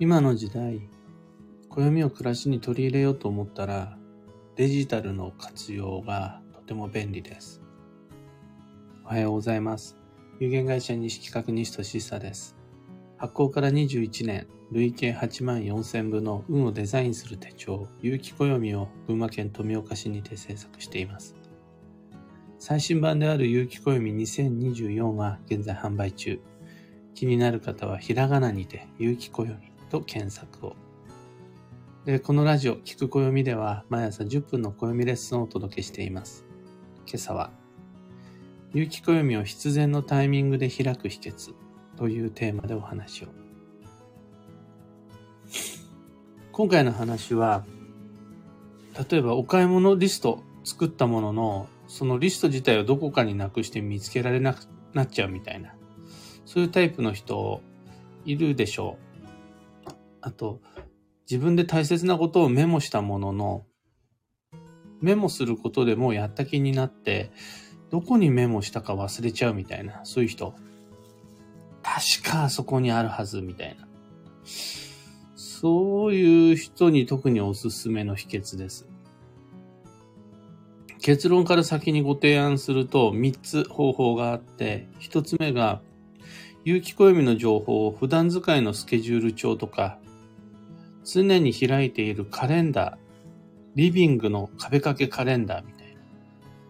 今の時代、暦を暮らしに取り入れようと思ったら、デジタルの活用がとても便利です。おはようございます。有限会社西企画西俊久です。発行から21年、累計84000部の運をデザインする手帳、有機暦を群馬県富岡市にて制作しています。最新版である有機暦2024は現在販売中。気になる方はひらがなにて有機暦と検索を。で、このラジオ、聞く暦では毎朝10分の暦レッスンをお届けしています。今朝は、有機暦を必然のタイミングで開く秘訣というテーマでお話を。今回の話は、例えばお買い物リスト作ったものの、そのリスト自体をどこかになくして見つけられなくなっちゃうみたいな、そういうタイプの人いるでしょう。あと、自分で大切なことをメモしたものの、メモすることでもうやった気になって、どこにメモしたか忘れちゃうみたいな、そういう人。確かあそこにあるはずみたいな。そういう人に特におすすめの秘訣です。結論から先にご提案すると3つ方法があって、1つ目が、有機暦の情報を普段使いのスケジュール帳とか、常に開いているカレンダー、リビングの壁掛けカレンダーみたいな、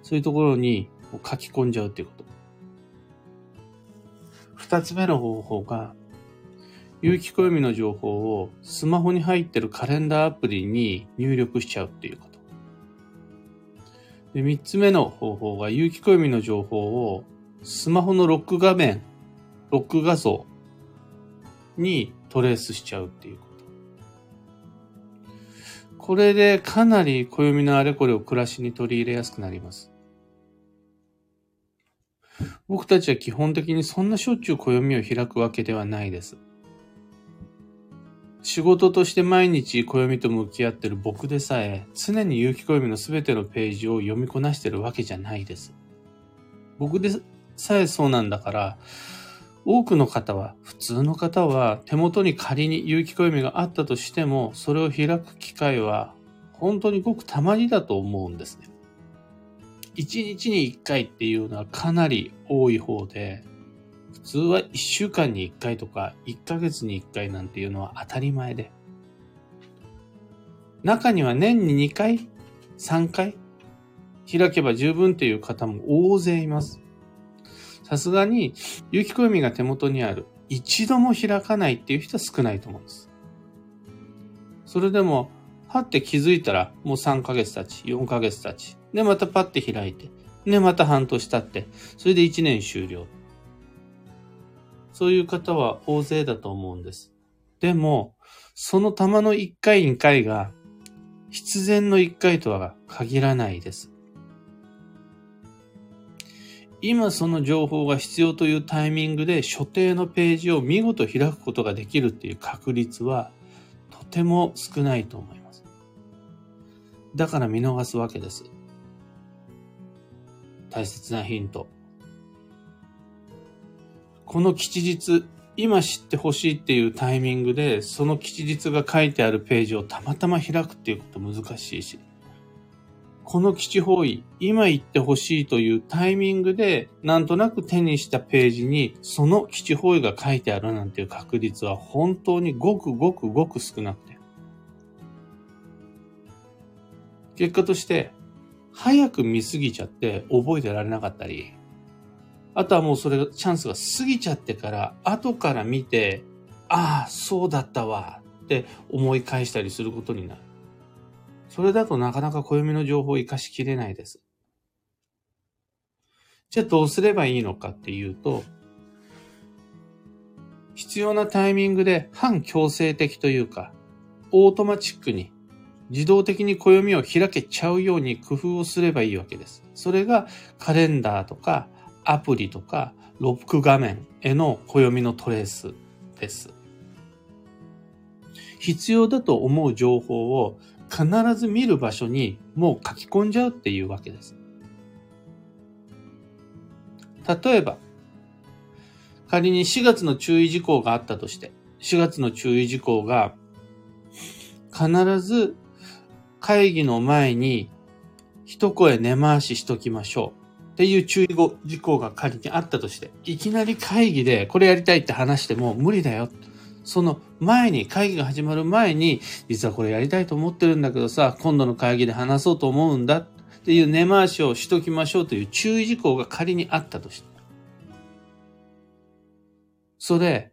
そういうところに書き込んじゃうっていうこと。二つ目の方法が、有機暦の情報をスマホに入ってるカレンダーアプリに入力しちゃうっていうこと。で、三つ目の方法が、有機暦の情報をスマホのロック画面、ロック画像にトレースしちゃうっていうこと。これでかなり暦のあれこれを暮らしに取り入れやすくなります。僕たちは基本的にそんなしょっちゅう暦を開くわけではないです。仕事として毎日暦と向き合ってる僕でさえ、常に有機暦のすべてのページを読みこなしてるわけじゃないです。僕でさえそうなんだから、多くの方は、普通の方は手元に仮に有機暦があったとしても、それを開く機会は本当にごくたまにだと思うんですね。1日に1回っていうのはかなり多い方で、普通は1週間に1回とか1ヶ月に1回なんていうのは当たり前で。中には年に2回、3回開けば十分っていう方も大勢います。さすがに、有機暦が手元にある、一度も開かないっていう人は少ないと思うんです。それでも、はって気づいたら、もう3ヶ月経ち、4ヶ月経ち。で、またパッて開いて。で、また半年経って。それで1年終了。そういう方は大勢だと思うんです。でも、そのたまの1回2回が、必然の1回とは限らないです。今その情報が必要というタイミングで所定のページを見事開くことができるっていう確率はとても少ないと思います。だから見逃すわけです。大切なヒント。この吉日、今知ってほしいっていうタイミングでその吉日が書いてあるページをたまたま開くっていうこと難しいし、この基地方位、今行ってほしいというタイミングで、なんとなく手にしたページに、その基地方位が書いてあるなんていう確率は本当にごくごくごく少なくて。結果として、早く見すぎちゃって覚えてられなかったり、あとはもうそれが、チャンスが過ぎちゃってから、後から見て、ああ、そうだったわ、って思い返したりすることになる。それだとなかなか暦の情報を活かしきれないです。じゃあどうすればいいのかっていうと、必要なタイミングで半強制的というか、オートマチックに自動的に暦を開けちゃうように工夫をすればいいわけです。それがカレンダーとかアプリとかロック画面への暦のトレースです。必要だと思う情報を必ず見る場所にもう書き込んじゃうっていうわけです。例えば、仮に4月の注意事項があったとして、4月の注意事項が、必ず会議の前に一声根回ししときましょうっていう注意事項が仮にあったとして、いきなり会議でこれやりたいって話しても無理だよ。その前に、会議が始まる前に、実はこれやりたいと思ってるんだけどさ、今度の会議で話そうと思うんだっていう根回しをしときましょうという注意事項が仮にあったとして、それ、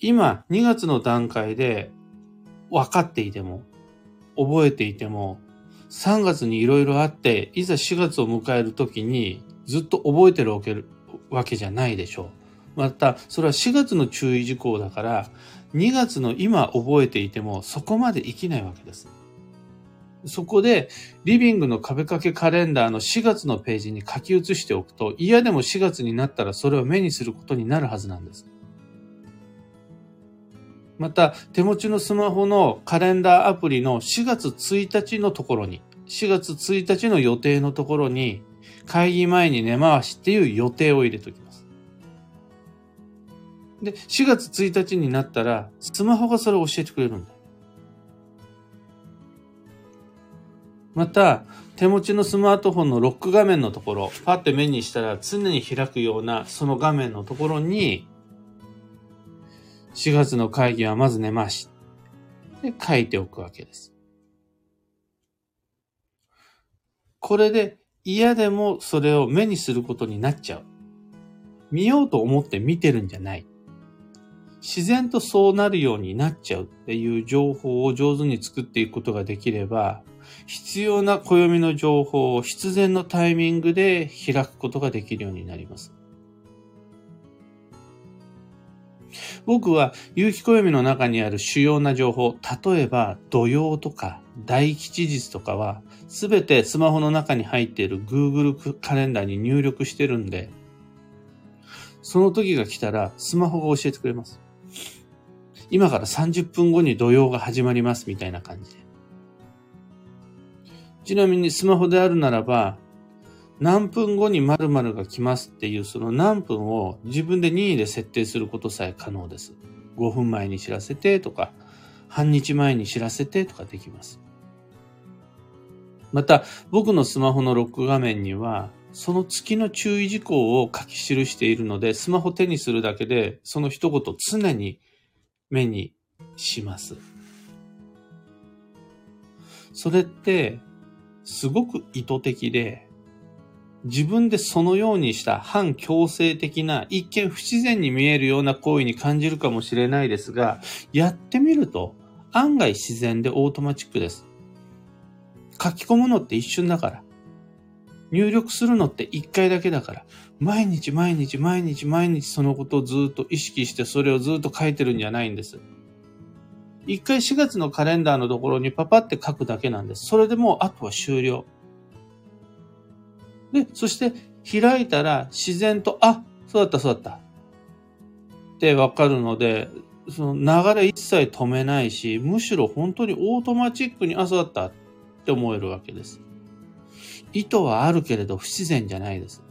今2月の段階で分かっていても、覚えていても、3月にいろいろあって、いざ4月を迎えるときにずっと覚えてるわけじゃないでしょう。また、それは4月の注意事項だから、2月の今覚えていてもそこまで生きないわけです。そこで、リビングの壁掛けカレンダーの4月のページに書き写しておくと、嫌でも4月になったらそれを目にすることになるはずなんです。また、手持ちのスマホのカレンダーアプリの4月1日のところに、4月1日の予定のところに、会議前に根回しっていう予定を入れておきます。で、4月1日になったら、スマホがそれを教えてくれるんだ。また、手持ちのスマートフォンのロック画面のところ、パッて目にしたら常に開くようなその画面のところに、4月の会議はまず根回しで書いておくわけです。これで嫌でもそれを目にすることになっちゃう。見ようと思って見てるんじゃない。自然とそうなるようになっちゃうっていう情報を上手に作っていくことができれば、必要な暦の情報を必然のタイミングで開くことができるようになります。僕は有機暦の中にある主要な情報、例えば土曜とか大吉日とかはすべてスマホの中に入っている Google カレンダーに入力してるんで、その時が来たらスマホが教えてくれます。今から30分後に土曜が始まりますみたいな感じで。ちなみにスマホであるならば、何分後に〇〇が来ますっていうその何分を自分で任意で設定することさえ可能です。5分前に知らせてとか、半日前に知らせてとかできます。また、僕のスマホのロック画面には、その月の注意事項を書き記しているので、スマホ手にするだけで、その一言常に目にします。それって、すごく意図的で、自分でそのようにした反強制的な、一見不自然に見えるような行為に感じるかもしれないですが、やってみると案外自然でオートマチックです。書き込むのって一瞬だから。入力するのって一回だけだから。毎日毎日毎日毎日そのことをずっと意識してそれをずっと書いてるんじゃないんです。一回4月のカレンダーのところにパパって書くだけなんです。それでもうあとは終了。で、そして開いたら自然と、あ、そうだった。ってわかるので、その流れ一切止めないし、むしろ本当にオートマチックに、あ、そうだったって思えるわけです。意図はあるけれど不自然じゃないです。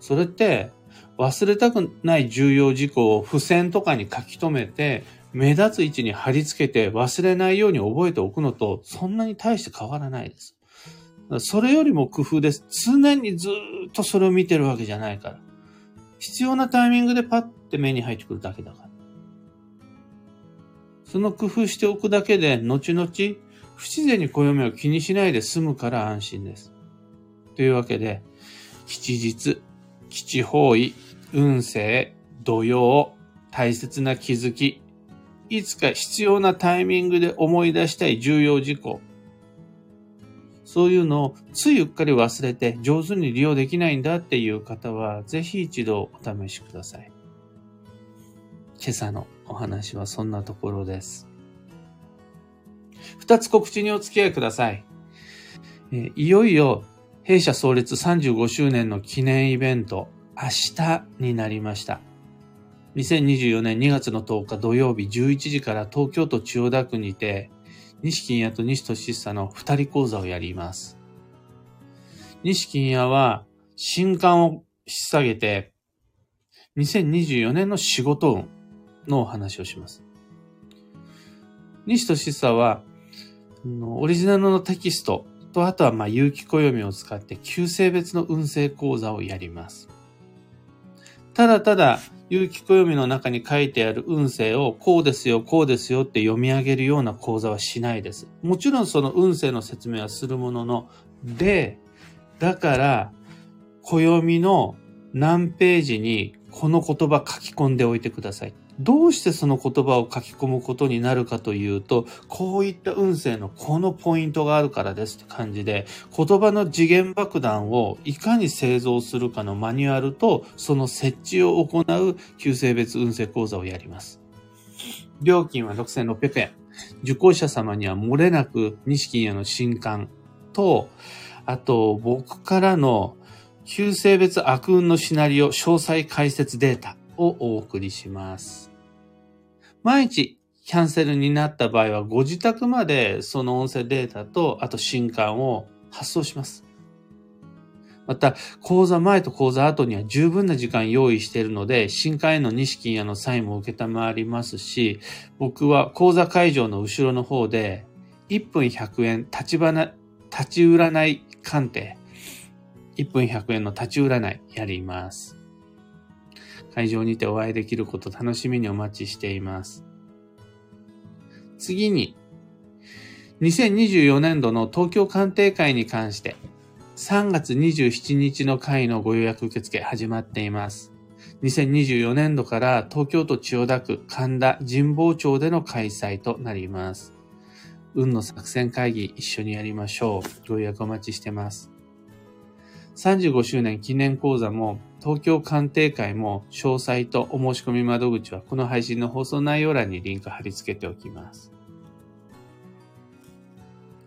それって、忘れたくない重要事項を付箋とかに書き留めて、目立つ位置に貼り付けて忘れないように覚えておくのと、そんなに大して変わらないです。それよりも工夫です。常にずっとそれを見てるわけじゃないから。必要なタイミングでパッて目に入ってくるだけだから。その工夫しておくだけで、後々、不自然に暦を気にしないで済むから安心です。というわけで、吉日、吉方位、運勢、土曜、大切な気づき、いつか必要なタイミングで思い出したい重要事項、そういうのをついうっかり忘れて上手に利用できないんだっていう方は、ぜひ一度お試しください。今朝のお話はそんなところです。2つ告知にお付き合いください。いよいよ、弊社創立35周年の記念イベント、明日になりました。2024年2月の10日土曜日11時から東京都千代田区にて、西金谷と西俊久の2人講座をやります。西金谷は新刊を引っ提げて、2024年の仕事運のお話をします。西俊久はオリジナルのテキストと、あとは有機暦を使って旧性別の運勢講座をやります。ただただ有機暦の中に書いてある運勢をこうですよこうですよって読み上げるような講座はしないです。もちろんその運勢の説明はするものの、でだから暦の何ページにこの言葉書き込んでおいてください。どうしてその言葉を書き込むことになるかというと、こういった運勢のこのポイントがあるからですって感じで、言葉の時限爆弾をいかに製造するかのマニュアルとその設置を行う旧性別運勢講座をやります。料金は6600円。受講者様には漏れなく西金谷の新刊と、あと僕からの旧性別悪運のシナリオ詳細解説データをお送りします。毎日キャンセルになった場合はご自宅までその音声データと、あと新刊を発送します。また講座前と講座後には十分な時間用意しているので、新刊への西金谷のサインも受けたまわりますし、僕は講座会場の後ろの方で1分100円立ち占い鑑定、1分100円の立ち占いやります。会場にてお会いできること楽しみにお待ちしています。次に、2024年度の東京鑑定会に関して、3月27日の会のご予約受付始まっています。2024年度から東京都千代田区神田神保町での開催となります。運の作戦会議一緒にやりましょう。ご予約お待ちしてます。35周年記念講座も東京鑑定会も詳細とお申し込み窓口はこの配信の放送内容欄にリンク貼り付けておきます。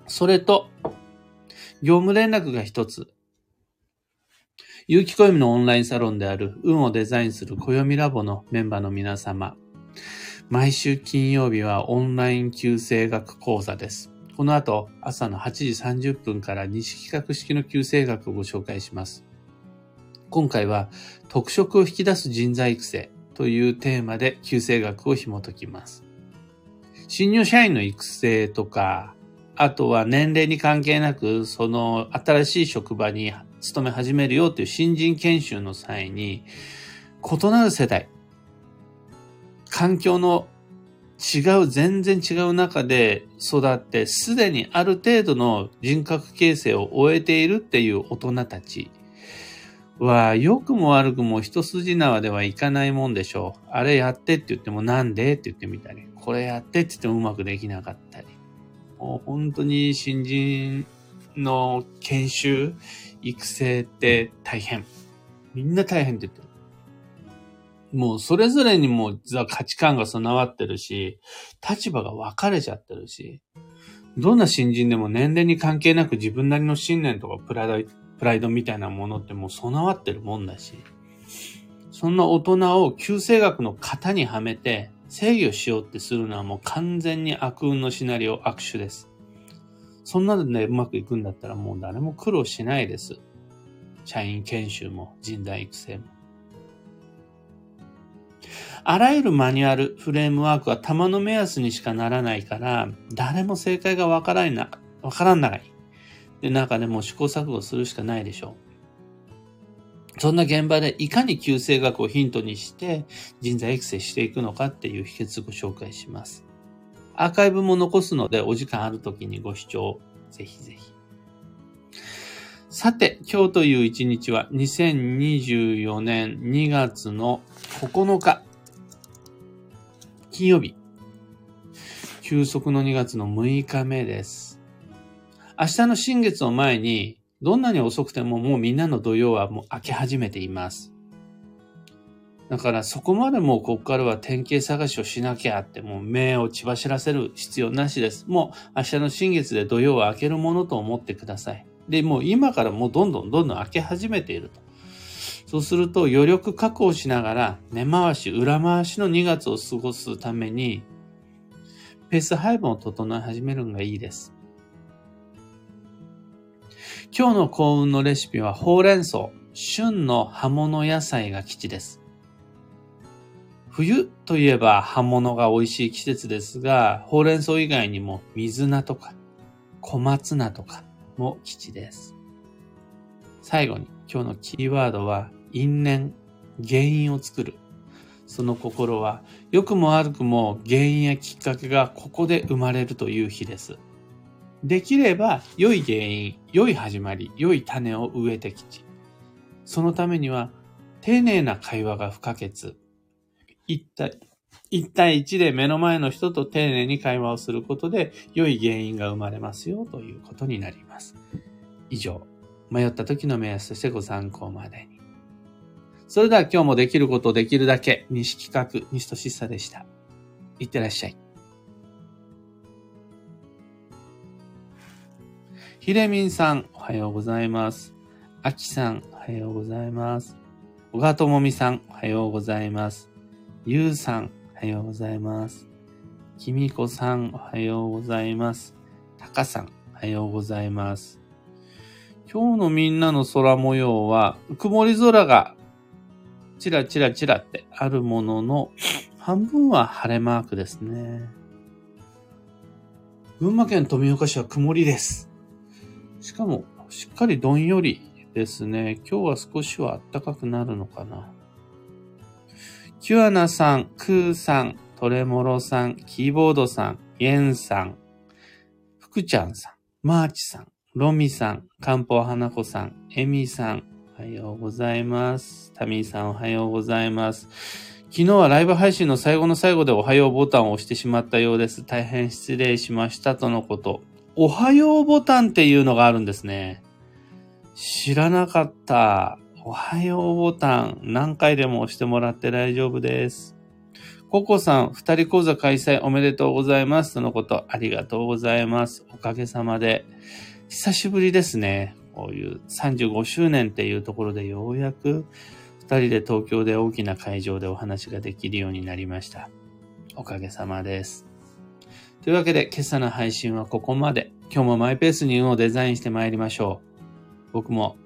それと、業務連絡が一つ。有機暦のオンラインサロンである運をデザインする暦ラボのメンバーの皆様、毎週金曜日はオンライン旧性学講座です。この後、朝の8時30分から西企画式の旧性学をご紹介します。今回は、特色を引き出す人材育成というテーマで旧性学を紐解きます。新入社員の育成とか、あとは年齢に関係なく、その新しい職場に勤め始めるよという新人研修の際に、異なる世代、環境の全然違う中で育って、すでにある程度の人格形成を終えているっていう大人たちは、良くも悪くも一筋縄ではいかないもんでしょう。あれやってって言ってもなんでって言ってみたり、これやってって言ってもうまくできなかったり。もう本当に新人の研修、育成って大変。みんな大変って言ってる。もうそれぞれにも価値観が備わってるし、立場が分かれちゃってるし、どんな新人でも年齢に関係なく自分なりの信念とかプライドみたいなものってもう備わってるもんだし、そんな大人を旧性学の型にはめて制御しようってするのはもう完全に悪運のシナリオ、悪手です。そんなのでうまくいくんだったらもう誰も苦労しないです。社員研修も人材育成も。あらゆるマニュアル、フレームワークは玉の目安にしかならないから、誰も正解がわからない。で、中でも試行錯誤するしかないでしょう。そんな現場でいかに旧性学をヒントにして人材育成していくのかっていう秘訣をご紹介します。アーカイブも残すので、お時間あるときにご視聴、ぜひぜひ。さて、今日という一日は2024年2月の9日、金曜日。休息の2月の6日目です。明日の新月を前に、どんなに遅くてももうみんなの土曜はもう明け始めています。だからそこまでもうここからは典型探しをしなきゃって、もう目を血走らせる必要なしです。もう明日の新月で土曜は明けるものと思ってください。で、もう今からもうどんどん開け始めていると。そうすると余力確保しながら根回し、裏回しの2月を過ごすためにペース配分を整え始めるのがいいです。今日の幸運のレシピはほうれん草、旬の葉物野菜が基地です。冬といえば葉物が美味しい季節ですが、ほうれん草以外にも水菜とか小松菜とかも基地です。最後に今日のキーワードは因縁、原因を作る。その心は良くも悪くも原因やきっかけがここで生まれるという日です。できれば良い原因、良い始まり、良い種を植えてきち。そのためには丁寧な会話が不可欠。1対1で目の前の人と丁寧に会話をすることで良い原因が生まれますよということになります。以上、迷った時の目安としてご参考までに。それでは今日もできることをできるだけ、西企画、西俊久でした。いってらっしゃい。ひれみんさん、おはようございます。あきさん、おはようございます。小川ともみさん、おはようございます。ゆうさん、おはようございます。きみこさん、おはようございます。たかさん、おはようございます。今日のみんなの空模様は、曇り空がチラチラチラってあるものの、半分は晴れマークですね。群馬県富岡市は曇りです。しかも、しっかりどんよりですね。今日は少しは暖かくなるのかな。キュアナさん、クーさん、トレモロさん、キーボードさん、ゲンさん、フクちゃんさん、マーチさん、ロミさん、カンポ花子さん、エミさん、おはようございます。タミーさん、おはようございます。昨日はライブ配信の最後の最後でおはようボタンを押してしまったようです。大変失礼しましたとのこと。おはようボタンっていうのがあるんですね。知らなかった。おはようボタン何回でも押してもらって大丈夫です。ココさん、二人講座開催おめでとうございます。そのことありがとうございます。おかげさまで。久しぶりですね。こういう35周年っていうところでようやく二人で東京で大きな会場でお話ができるようになりました。おかげさまです。というわけで今朝の配信はここまで。今日もマイペースに運をデザインしてまいりましょう。僕も